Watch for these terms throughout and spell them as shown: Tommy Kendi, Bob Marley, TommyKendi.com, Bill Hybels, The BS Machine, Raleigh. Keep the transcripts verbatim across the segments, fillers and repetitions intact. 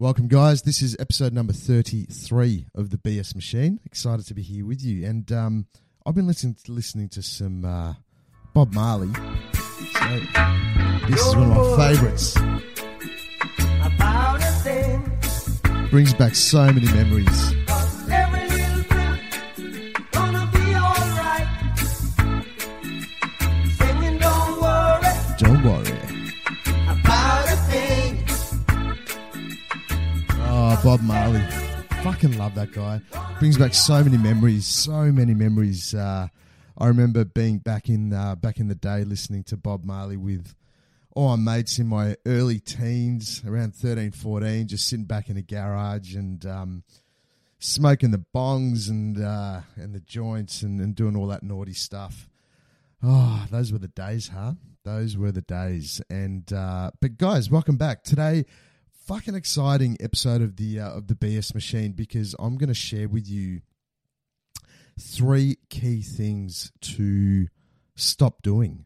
Welcome, guys. This is episode number thirty-three of The B S Machine. Excited to be here with you. And um, I've been listening to, listening to some uh, Bob Marley. So this is one of my favourites. Brings back so many memories. Don't worry. Bob Marley. Fucking love that guy. Brings back so many memories, so many memories. Uh, I remember being back in uh, back in the day listening to Bob Marley with all my mates in my early teens, around thirteen, fourteen, just sitting back in the garage and um, smoking the bongs and uh, and the joints and, and doing all that naughty stuff. Oh, those were the days, huh? Those were the days. And uh, but guys, welcome back. Today, fucking exciting episode of the uh, of the B S Machine, because I'm going to share with you three key things to stop doing,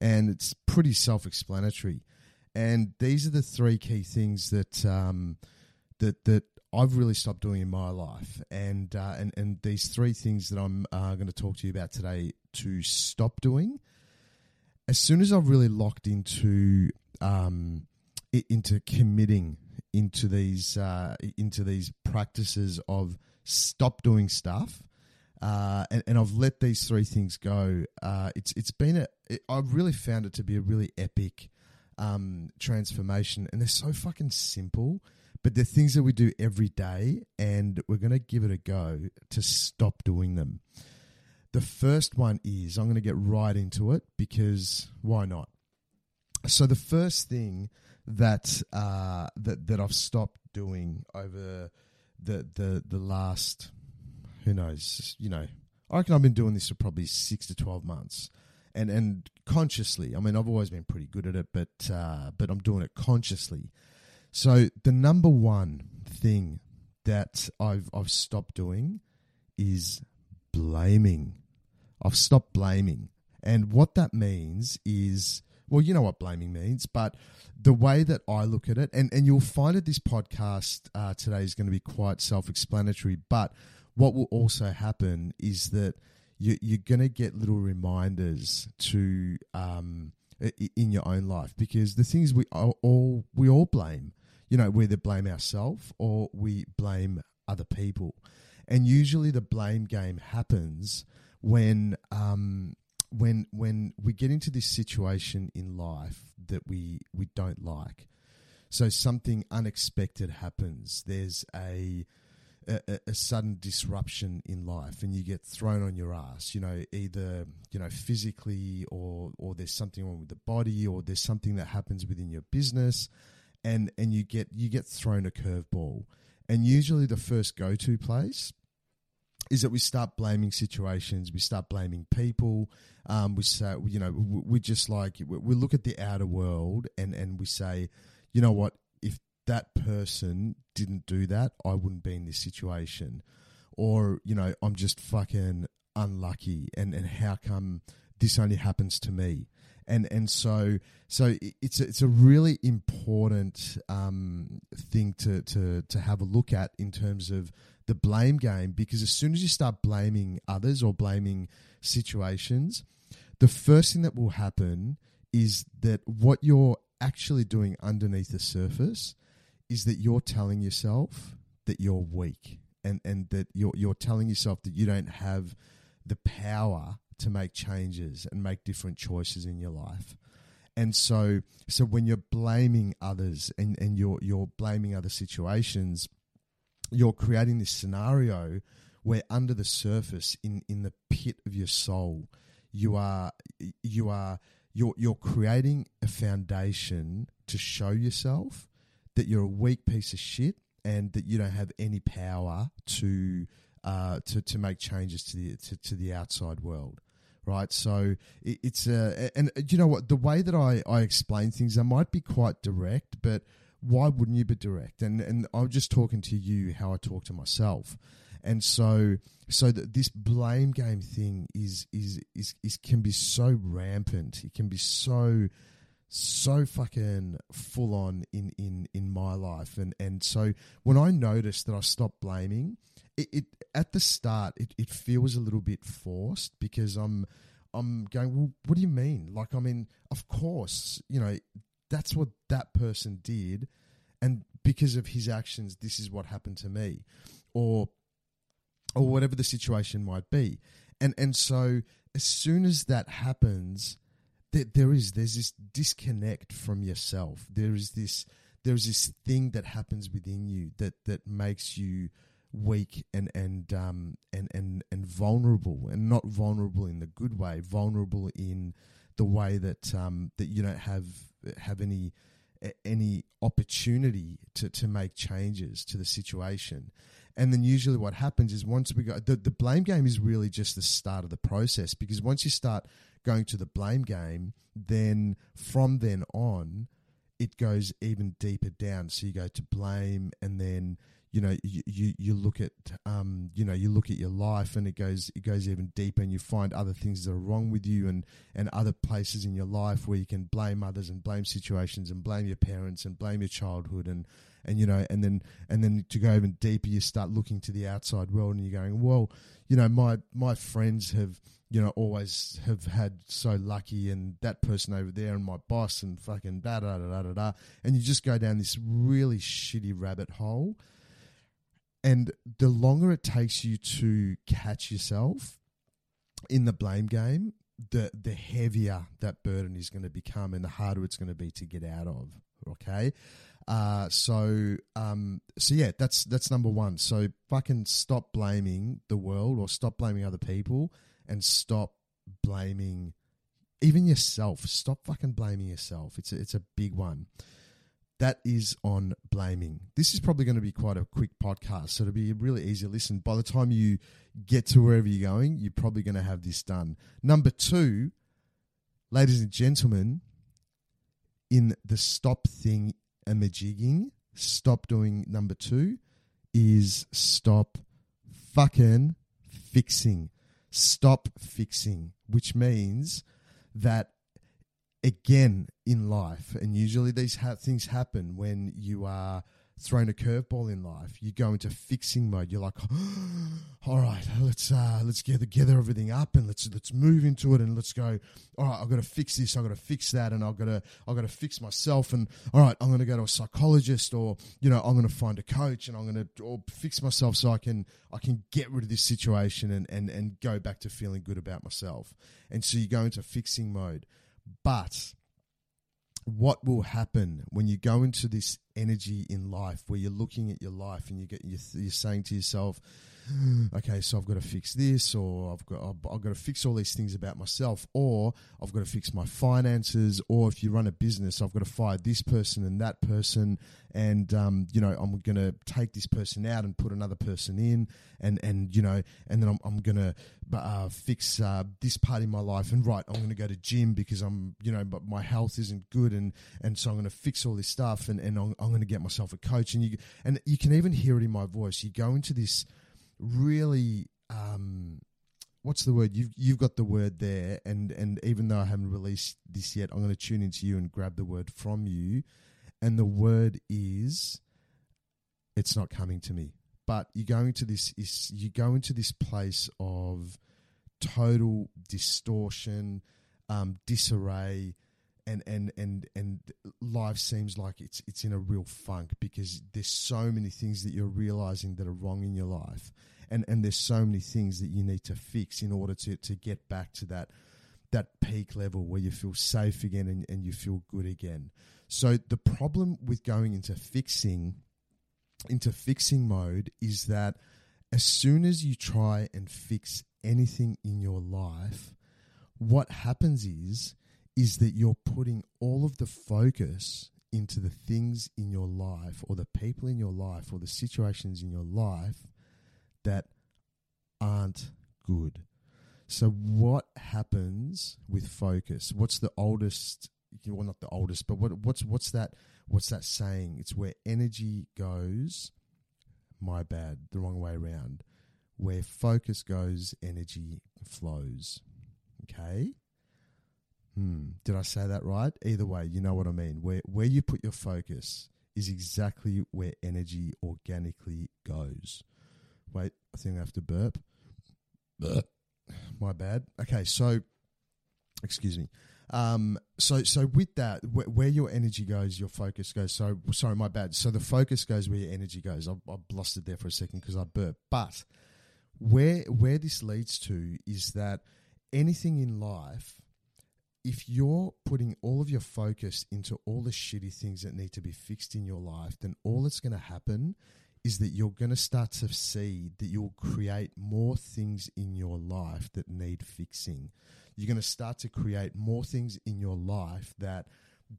and it's pretty self-explanatory. And these are the three key things that um, that that I've really stopped doing in my life, and uh, and and these three things that I'm uh, going to talk to you about today to stop doing. As soon as I've really locked into um, into committing into these uh, into these practices of stop doing stuff, uh, and, and I've let these three things go. Uh, it's it's been a it, I've really found it to be a really epic um, transformation, and they're so fucking simple, but they're things that we do every day, and we're gonna give it a go to stop doing them. The first one is, I'm gonna get right into it because why not? So the first thing that uh that that I've stopped doing over the the the last, who knows, you know, I reckon I've been doing this for probably six to twelve months, and and consciously. I mean, I've always been pretty good at it, but uh, but I'm doing it consciously. So the number one thing that I've I've stopped doing is blaming. I've stopped blaming, and what that means is, well, you know what blaming means, but the way that I look at it, and, and you'll find that this podcast uh, today is going to be quite self-explanatory, but what will also happen is that you, you're going to get little reminders to um, in your own life, because the things we all we all blame, you know, we either blame ourselves or we blame other people. And usually the blame game happens when... Um, When when we get into this situation in life that we we don't like, so something unexpected happens. There's a, a a sudden disruption in life, and you get thrown on your ass. You know, either you know physically, or or there's something wrong with the body, or there's something that happens within your business, and and you get you get thrown a curveball. And usually, the first go-to place is that we start blaming situations, we start blaming people, um, we say, you know, we just like, we look at the outer world and, and we say, you know what, if that person didn't do that, I wouldn't be in this situation. Or, you know, I'm just fucking unlucky, and, and how come this only happens to me? And and so so it's a, it's a really important um, thing to, to to have a look at in terms of the blame game, because as soon as you start blaming others or blaming situations, the first thing that will happen is that what you're actually doing underneath the surface is that you're telling yourself that you're weak, and, and that you're you're telling yourself that you don't have the power to make changes and make different choices in your life. And so so when you're blaming others and, and you're you're blaming other situations, you're creating this scenario where under the surface, in, in the pit of your soul, you are you are you're you're creating a foundation to show yourself that you're a weak piece of shit and that you don't have any power to uh to, to make changes to the to, to the outside world. Right, so it, it's a, and you know what, the way that I, I explain things, I might be quite direct, but why wouldn't you be direct? And and I'm just talking to you how I talk to myself, and so so that this blame game thing is is, is is can be so rampant, it can be so so fucking full on in, in, in my life. And, and so when I noticed that I stopped blaming, it, it at the start, it, it feels a little bit forced because I'm, I'm going, well, what do you mean? Like, I mean, of course, you know, that's what that person did. And because of his actions, this is what happened to me, or, or whatever the situation might be. And, and so as soon as that happens, There is there's this disconnect from yourself. There is this there is this thing that happens within you that, that makes you weak and and um and, and and vulnerable, and not vulnerable in the good way, vulnerable in the way that um that you don't have have any any opportunity to, to make changes to the situation. And then usually what happens is once we go, the, the blame game is really just the start of the process, because once you start going to the blame game, then from then on, it goes even deeper down. So you go to blame, and then you know you you, you look at um you know you look at your life, and it goes it goes even deeper, and you find other things that are wrong with you, and and other places in your life where you can blame others, and blame situations, and blame your parents, and blame your childhood, and and you know and then and then to go even deeper, you start looking to the outside world, and you're going, well, you know my my friends have. You know, always have had so lucky, and that person over there, and my boss, and fucking da da da da da, and you just go down this really shitty rabbit hole. And the longer it takes you to catch yourself in the blame game, the the heavier that burden is going to become, and the harder it's going to be to get out of. Okay, uh, so um, so yeah, that's that's number one. So fucking stop blaming the world, or stop blaming other people. And stop blaming even yourself. Stop fucking blaming yourself. It's a, it's a big one. That is on blaming. This is probably going to be quite a quick podcast, so it'll be really easy to listen. By the time you get to wherever you're going, you're probably going to have this done. Number two, ladies and gentlemen, in the stop thing and the jigging, stop doing number two is stop fucking fixing. Stop fixing, which means that, again, in life, and usually these ha- things happen when you are thrown a curveball in life, you go into fixing mode. You're like, oh, all right, let's uh, let's gather, gather everything up, and let's let's move into it, and let's go. All right, I've got to fix this, I've got to fix that, and I've got to I've got to fix myself. And all right, I'm going to go to a psychologist, or you know, I'm going to find a coach, and I'm going to or fix myself so I can I can get rid of this situation and and and go back to feeling good about myself. And so you go into fixing mode, but what will happen when you go into this energy in life where you're looking at your life and you get you're, you're saying to yourself, okay, so I've got to fix this, or I've got I've, I've got to fix all these things about myself, or I've got to fix my finances, or if you run a business, I've got to fire this person and that person, and um, you know I'm going to take this person out and put another person in, and and you know and then I'm I'm going to uh, fix uh, this part in my life, and right, I'm going to go to gym because I'm you know but my health isn't good, and and so I'm going to fix all this stuff, and and I'm, I'm going to get myself a coach, and you and you can even hear it in my voice. You go into this really, um, what's the word? You've you've got the word there, and and even though I haven't released this yet, I'm going to tune into you and grab the word from you, and the word is, it's not coming to me. But you go into this is you go into this place of total distortion, um, disarray. And, and and and life seems like it's it's in a real funk because there's so many things that you're realizing that are wrong in your life, and and there's so many things that you need to fix in order to to get back to that that peak level where you feel safe again and, and you feel good again. So the problem with going into fixing into fixing mode is that as soon as you try and fix anything in your life, what happens is is that you're putting all of the focus into the things in your life, or the people in your life, or the situations in your life that aren't good. So what happens with focus? What's the oldest, well, not the oldest, but what, what's what's that what's that saying? It's where energy goes, my bad, the wrong way around. Where focus goes, energy flows. Okay? Hmm, did I say that right? Either way, you know what I mean. Where where you put your focus is exactly where energy organically goes. Wait, I think I have to burp. Burp. My bad. Okay, so, excuse me. Um, so so with that, wh- where your energy goes, your focus goes. So sorry, my bad. So the focus goes where your energy goes. I, I lost it there for a second because I burped. But where where this leads to is that anything in life, if you're putting all of your focus into all the shitty things that need to be fixed in your life, then all that's going to happen is that you're going to start to see that you'll create more things in your life that need fixing. You're going to start to create more things in your life that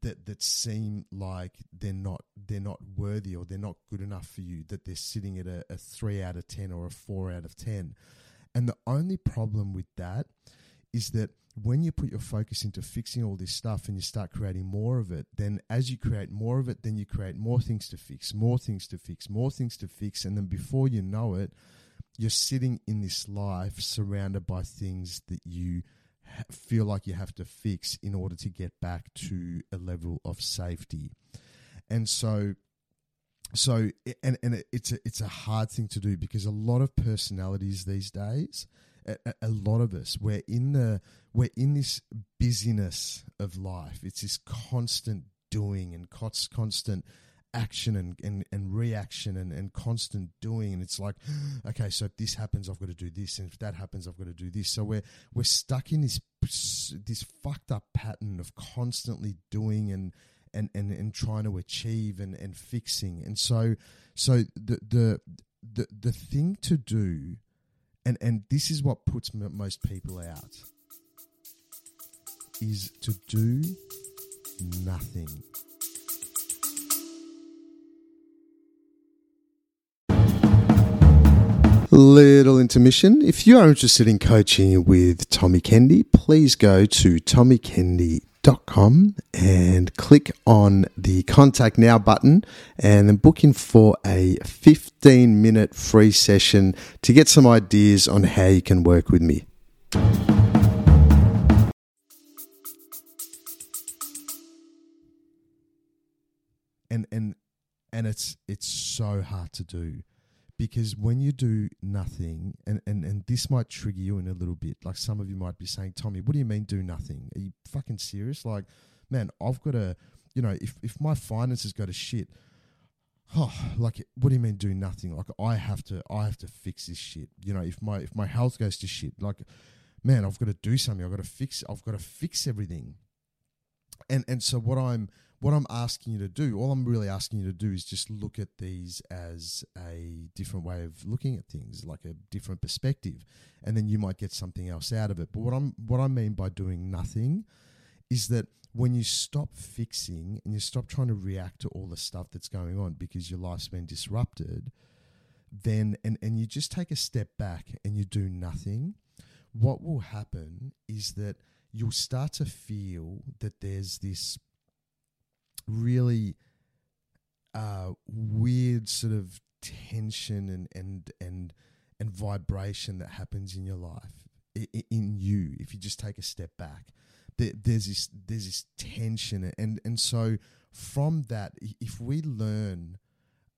that that seem like they're not they're not worthy or they're not good enough for you, that they're sitting at a, a three out of ten or a four out of ten. And the only problem with that is that when you put your focus into fixing all this stuff and you start creating more of it, then as you create more of it, then you create more things to fix, more things to fix, more things to fix. And then before you know it, you're sitting in this life surrounded by things that you ha- feel like you have to fix in order to get back to a level of safety. And so, so and, and it's a, it's a hard thing to do because a lot of personalities these days, A, a lot of us, we're in the we're in this busyness of life. It's this constant doing and constant action and, and, and reaction and, and constant doing. And it's like, okay, so if this happens, I've got to do this, and if that happens, I've got to do this. So we're we're stuck in this this fucked up pattern of constantly doing and and and, and trying to achieve and, and fixing. And so so the the the, the thing to do. And and this is what puts most people out, is to do nothing. Little intermission. If you are interested in coaching with Tommy Kendi, please go to Tommy Kendi dot com and click on the Contact Now button and then book in for a fifteen minute free session to get some ideas on how you can work with me. And and and it's it's so hard to do because when you do nothing, and, and, and this might trigger you in a little bit, like some of you might be saying, Tommy, what do you mean do nothing? Are you fucking serious? Like, man, I've got to, you know, if, if my finances go to shit, oh, like, what do you mean do nothing? Like, I have to, I have to fix this shit. You know, if my, if my health goes to shit, like, man, I've got to do something. I've got to fix, I've got to fix everything. And, and so what I'm, What I'm asking you to do, all I'm really asking you to do is just look at these as a different way of looking at things, like a different perspective, and then you might get something else out of it. But what I'm what I mean by doing nothing is that when you stop fixing and you stop trying to react to all the stuff that's going on because your life's been disrupted, then and, and you just take a step back and you do nothing, what will happen is that you'll start to feel that there's this really uh, weird sort of tension and and and and vibration that happens in your life, I, in you, if you just take a step back. There, there's this there's this tension, and and so from that, if we learn,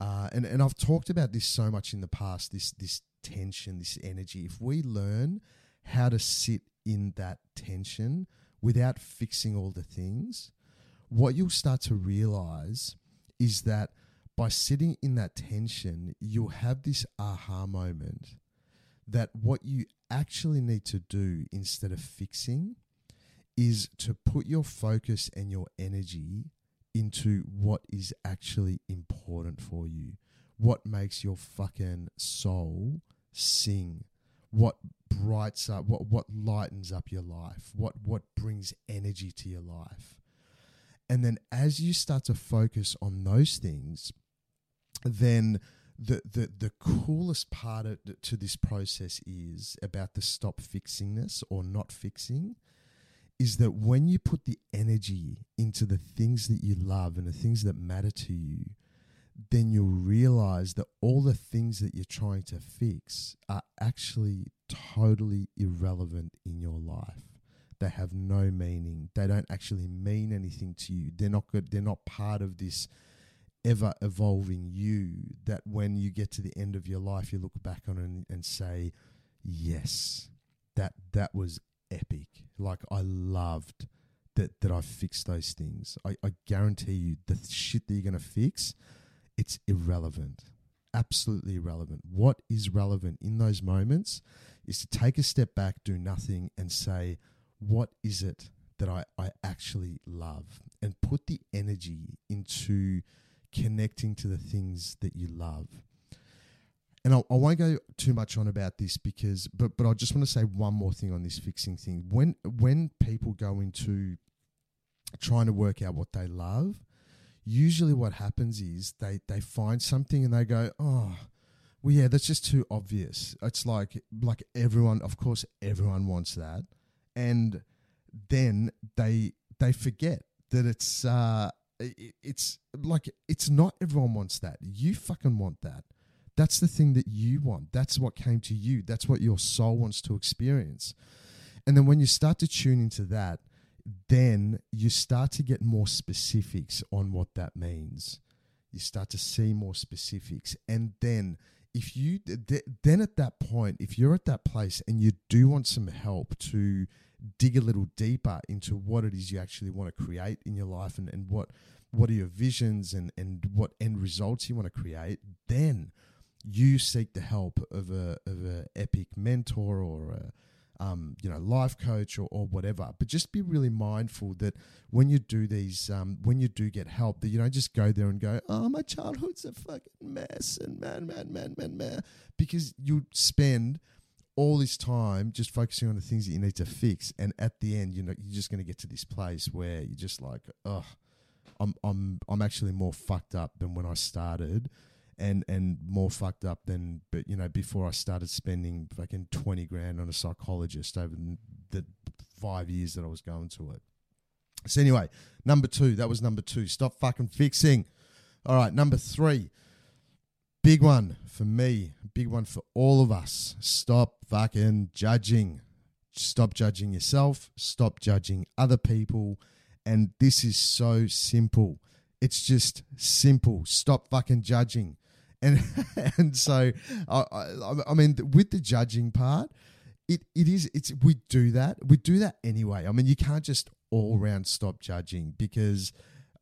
uh, and and I've talked about this so much in the past, this this tension, this energy. If we learn how to sit in that tension without fixing all the things, what you'll start to realize is that by sitting in that tension, you'll have this aha moment that what you actually need to do instead of fixing is to put your focus and your energy into what is actually important for you, what makes your fucking soul sing, what brights up, what, what lightens up your life, what, what brings energy to your life. And then as you start to focus on those things, then the the, the coolest part of, to this process is about the stop fixingness or not fixing, is that when you put the energy into the things that you love and the things that matter to you, then you'll realize that all the things that you're trying to fix are actually totally irrelevant in your life. they have no meaning. They don't actually mean anything to you. They're not good. They're not part of this ever evolving you that when you get to the end of your life, you look back on it and, and say, yes, that that was epic. Like, I loved that that I fixed those things. I, I guarantee you the shit that you're going to fix, it's irrelevant. Absolutely irrelevant. What is relevant in those moments is to take a step back, do nothing, and say, what is it that I, I actually love? And put the energy into connecting to the things that you love. And I, I won't go too much on about this because, but but I just want to say one more thing on this fixing thing. When when people go into trying to work out what they love, usually what happens is they, they find something and they go, oh, well, yeah, that's just too obvious. It's like, like everyone, of course, everyone wants that. And then they they forget that it's, uh, it, it's like, it's not everyone wants that. You fucking want that. That's the thing that you want. That's what came to you. That's what your soul wants to experience. And then when you start to tune into that, then you start to get more specifics on what that means. You start to see more specifics. And then if you, th- then at that point, if you're at that place and you do want some help to dig a little deeper into what it is you actually want to create in your life and, and what, what are your visions and, and what end results you want to create, then you seek the help of a, of a epic mentor or a, Um, you know, life coach or, or whatever. But just be really mindful that when you do these, um, when you do get help, that you don't just go there and go, oh, my childhood's a fucking mess and man, man, man, man, man, because you spend all this time just focusing on the things that you need to fix. And at the end, you know, you're just going to get to this place where you're just like, oh, I'm, I'm, I'm actually more fucked up than when I started. And and more fucked up than, but you know, before I started spending fucking twenty grand on a psychologist over the five years that I was going to it. So anyway, number two, that was number two. Stop fucking fixing. All right, number three, big one for me, big one for all of us. Stop fucking judging. Stop judging yourself. Stop judging other people. And this is so simple. It's just simple. Stop fucking judging. And and so, I, I, I mean, with the judging part, it, it is, it's, we do that. We do that anyway. I mean, you can't just all round stop judging because,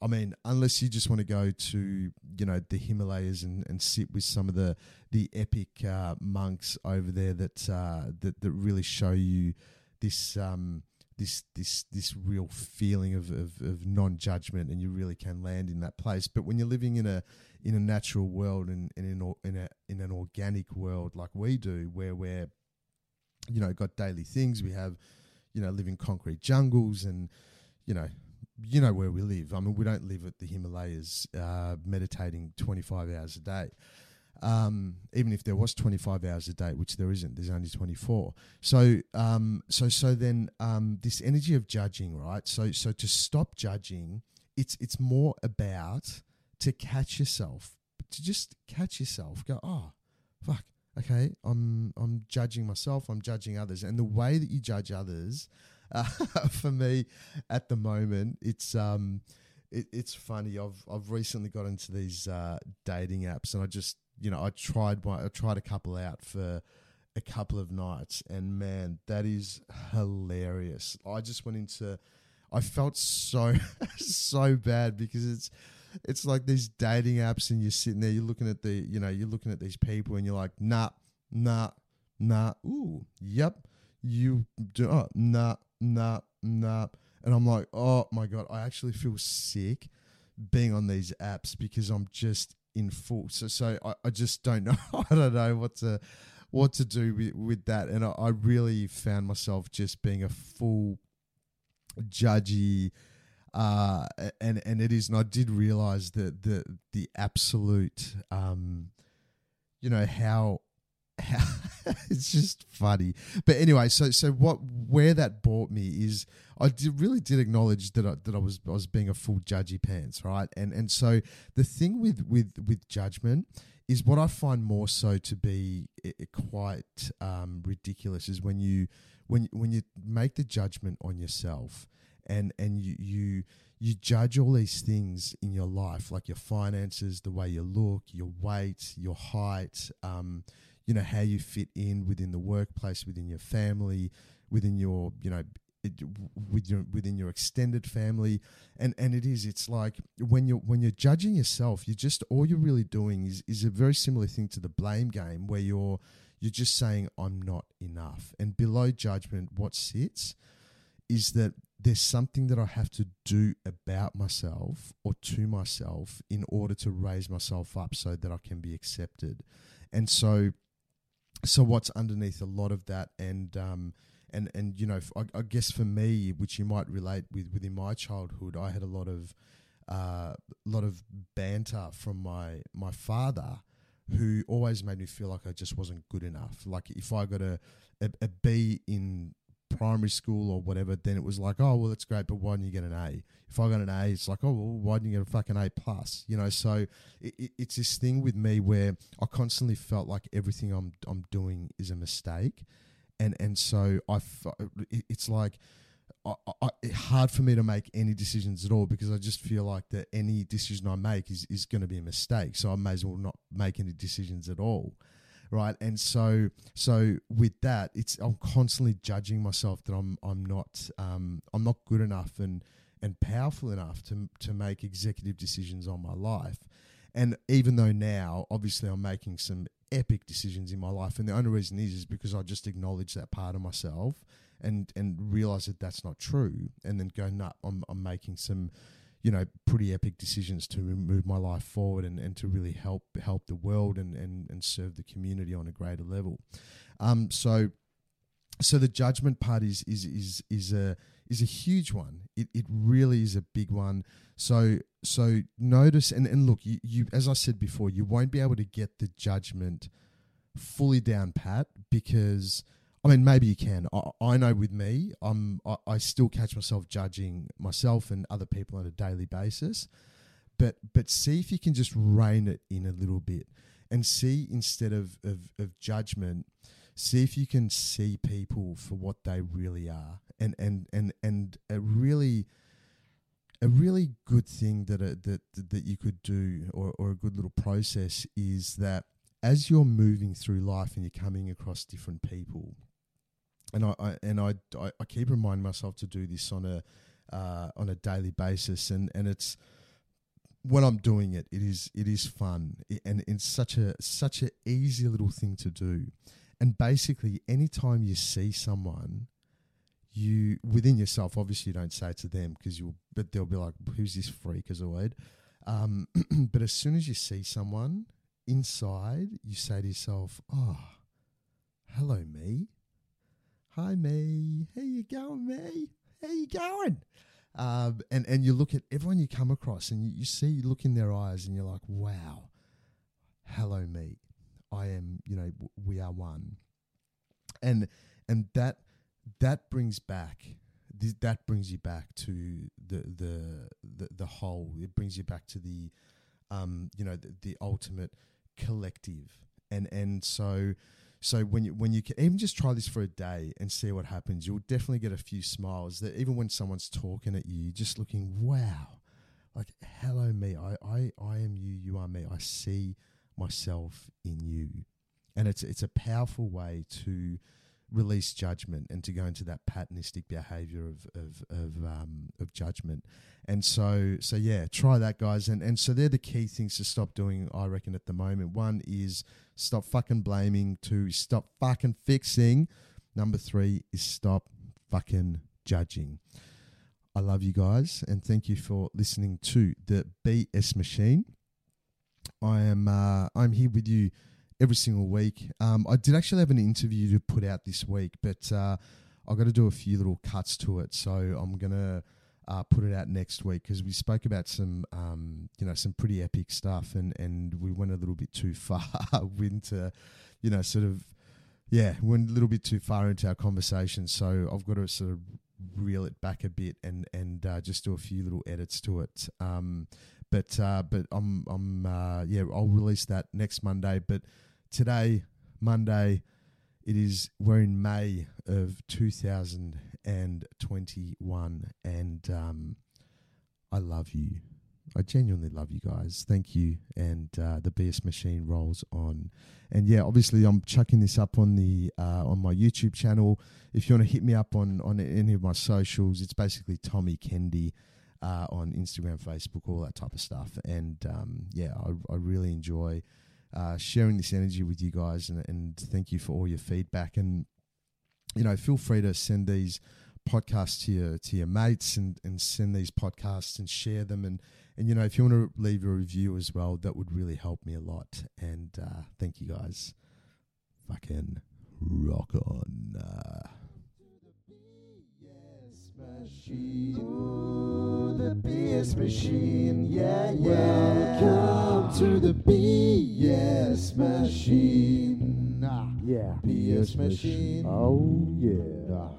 I mean, unless you just want to go to, you know, the Himalayas and, and sit with some of the, the epic uh, monks over there that, uh, that that really show you this um, this this this real feeling of, of, of non-judgment, and you really can land in that place. But when you're living in a in a natural world and, and in in a in an organic world like we do, where we're, you know, got daily things, we have, you know, live in concrete jungles, and you know you know where we live. I mean, we don't live at the Himalayas uh, meditating twenty-five hours a day. Um, even if there was twenty-five hours a day, which there isn't, there's only twenty-four. So, um, so, so then, um, this energy of judging, right? So, so to stop judging, it's, it's more about to catch yourself, to just catch yourself, go, oh, fuck. Okay. I'm, I'm judging myself. I'm judging others. And the way that you judge others, uh, for me at the moment, it's, um, it, it's funny. I've, I've recently got into these, uh, dating apps, and I just, you know, I tried my, I tried a couple out for a couple of nights, and man, that is hilarious. I just went into, I felt so, so bad because it's, it's like these dating apps, and you're sitting there, you're looking at the, you know, you're looking at these people, and you're like, nah, nah, nah, ooh, yep, you do, oh, nah, nah, nah, and I'm like, oh my God, I actually feel sick being on these apps because I'm just in full. So, so I, I just don't know. I don't know what to, what to do with, with that. And I, I really found myself just being a full judgy, uh, and, and it is, and I did realize that the, the absolute, um, you know, how, how it's just funny. But anyway, so, so what, where that brought me is I did, really did acknowledge that I, that I was, I was being a full judgy pants. Right. And, and so the thing with, with, with judgment is what I find more so to be quite um, ridiculous is when you when when you make the judgment on yourself, and and you you you judge all these things in your life, like your finances, the way you look, your weight, your height, um, you know, how you fit in within the workplace, within your family, within your you know. With your, within your extended family, and and it is it's like when you're when you're judging yourself, you just all you're really doing is is a very similar thing to the blame game, where you're you're just saying I'm not enough. And below judgment, what sits is that there's something that I have to do about myself or to myself in order to raise myself up so that I can be accepted. And so so what's underneath a lot of that, and um And, and you know, I, I guess for me, which you might relate with within my childhood, I had a lot of uh, lot of banter from my, my father, who always made me feel like I just wasn't good enough. Like if I got a, a, a B in primary school or whatever, then it was like, oh, well, that's great, but why didn't you get an A? If I got an A, it's like, oh, well, why didn't you get a fucking A plus? You know, so it, it, it's this thing with me where I constantly felt like everything I'm I'm doing is a mistake. And and so I, it's like I, I, it's hard for me to make any decisions at all, because I just feel like that any decision I make is, is going to be a mistake. So I may as well not make any decisions at all, right? And so so with that, it's I'm constantly judging myself that I'm I'm not um I'm not good enough and and powerful enough to to make executive decisions on my life. And even though now, obviously, I'm making some epic decisions in my life, and the only reason is is because I just acknowledge that part of myself and and realize that that's not true, and then go, nah, I'm I'm making some, you know, pretty epic decisions to move my life forward and, and to really help help the world and, and and serve the community on a greater level. Um so so the judgment part is is is is a is a huge one. It it really is a big one. So so notice and, and look, you, you as I said before, you won't be able to get the judgment fully down pat, because I mean maybe you can. I, I know with me, I'm I, I still catch myself judging myself and other people on a daily basis. But but see if you can just rein it in a little bit, and see instead of of, of judgment, see if you can see people for what they really are. And and and and a really a really good thing that a, that that you could do, or, or a good little process, is that as you're moving through life and you're coming across different people, and I, I and I, I, I keep reminding myself to do this on a uh, on a daily basis, and, and it's when I'm doing it, it is it is fun, and it's such a such an easy little thing to do. And basically, anytime you see someone, you within yourself, obviously, you don't say it to them, because you'll, but they'll be like, "Who's this freakazoid?" Um, but as soon as you see someone, inside you say to yourself, "Oh, hello, me. Hi, me. How you going, me? How you going?" Um, and and you look at everyone you come across, and you, you see, you look in their eyes, and you're like, "Wow, hello, me. I am, you know, we are one." And and that that brings back th- that brings you back to the, the the the whole. It brings you back to the um you know the, the ultimate collective. And and so so when you when you can even just try this for a day and see what happens, you'll definitely get a few smiles. That even when someone's talking at you, you're just looking, wow, like, hello me, I I, I am you, you are me, I see myself in you. And it's it's a powerful way to release judgment and to go into that patternistic behavior of of of um of judgment. And so so yeah, try that, guys. And and so they're the key things to stop doing, I reckon, at the moment. One is stop fucking blaming. Two, stop fucking fixing. Number three is stop fucking judging. I love you guys, and thank you for listening to the B S Machine. I am uh, I'm here with you every single week. Um, I did actually have an interview to put out this week, but uh, I've got to do a few little cuts to it, so I'm gonna uh, put it out next week, because we spoke about some um, you know some pretty epic stuff, and, and we went a little bit too far into you know sort of yeah went a little bit too far into our conversation. So I've got to sort of reel it back a bit and and uh, just do a few little edits to it. Um, But uh, but I'm I'm uh, yeah, I'll release that next Monday. But today, Monday, it is we're in May of two thousand twenty-one, and um, I love you. I genuinely love you guys. Thank you. And uh, the B S Machine rolls on. And yeah, obviously I'm chucking this up on the uh, on my YouTube channel. If you want to hit me up on, on any of my socials, it's basically Tommy Kendi uh, on Instagram, Facebook, all that type of stuff. And um, yeah, I, I really enjoy uh, sharing this energy with you guys. And, and thank you for all your feedback. And, you know, feel free to send these podcasts to your, to your mates and, and send these podcasts and share them. And, And, you know, if you want to leave a review as well, that would really help me a lot. And uh, thank you guys. Fucking rock on. Uh. Ooh, the B S Machine, yeah, yeah. Welcome to the B S Machine. Nah. Yeah. B S Machine. Oh, yeah. Nah.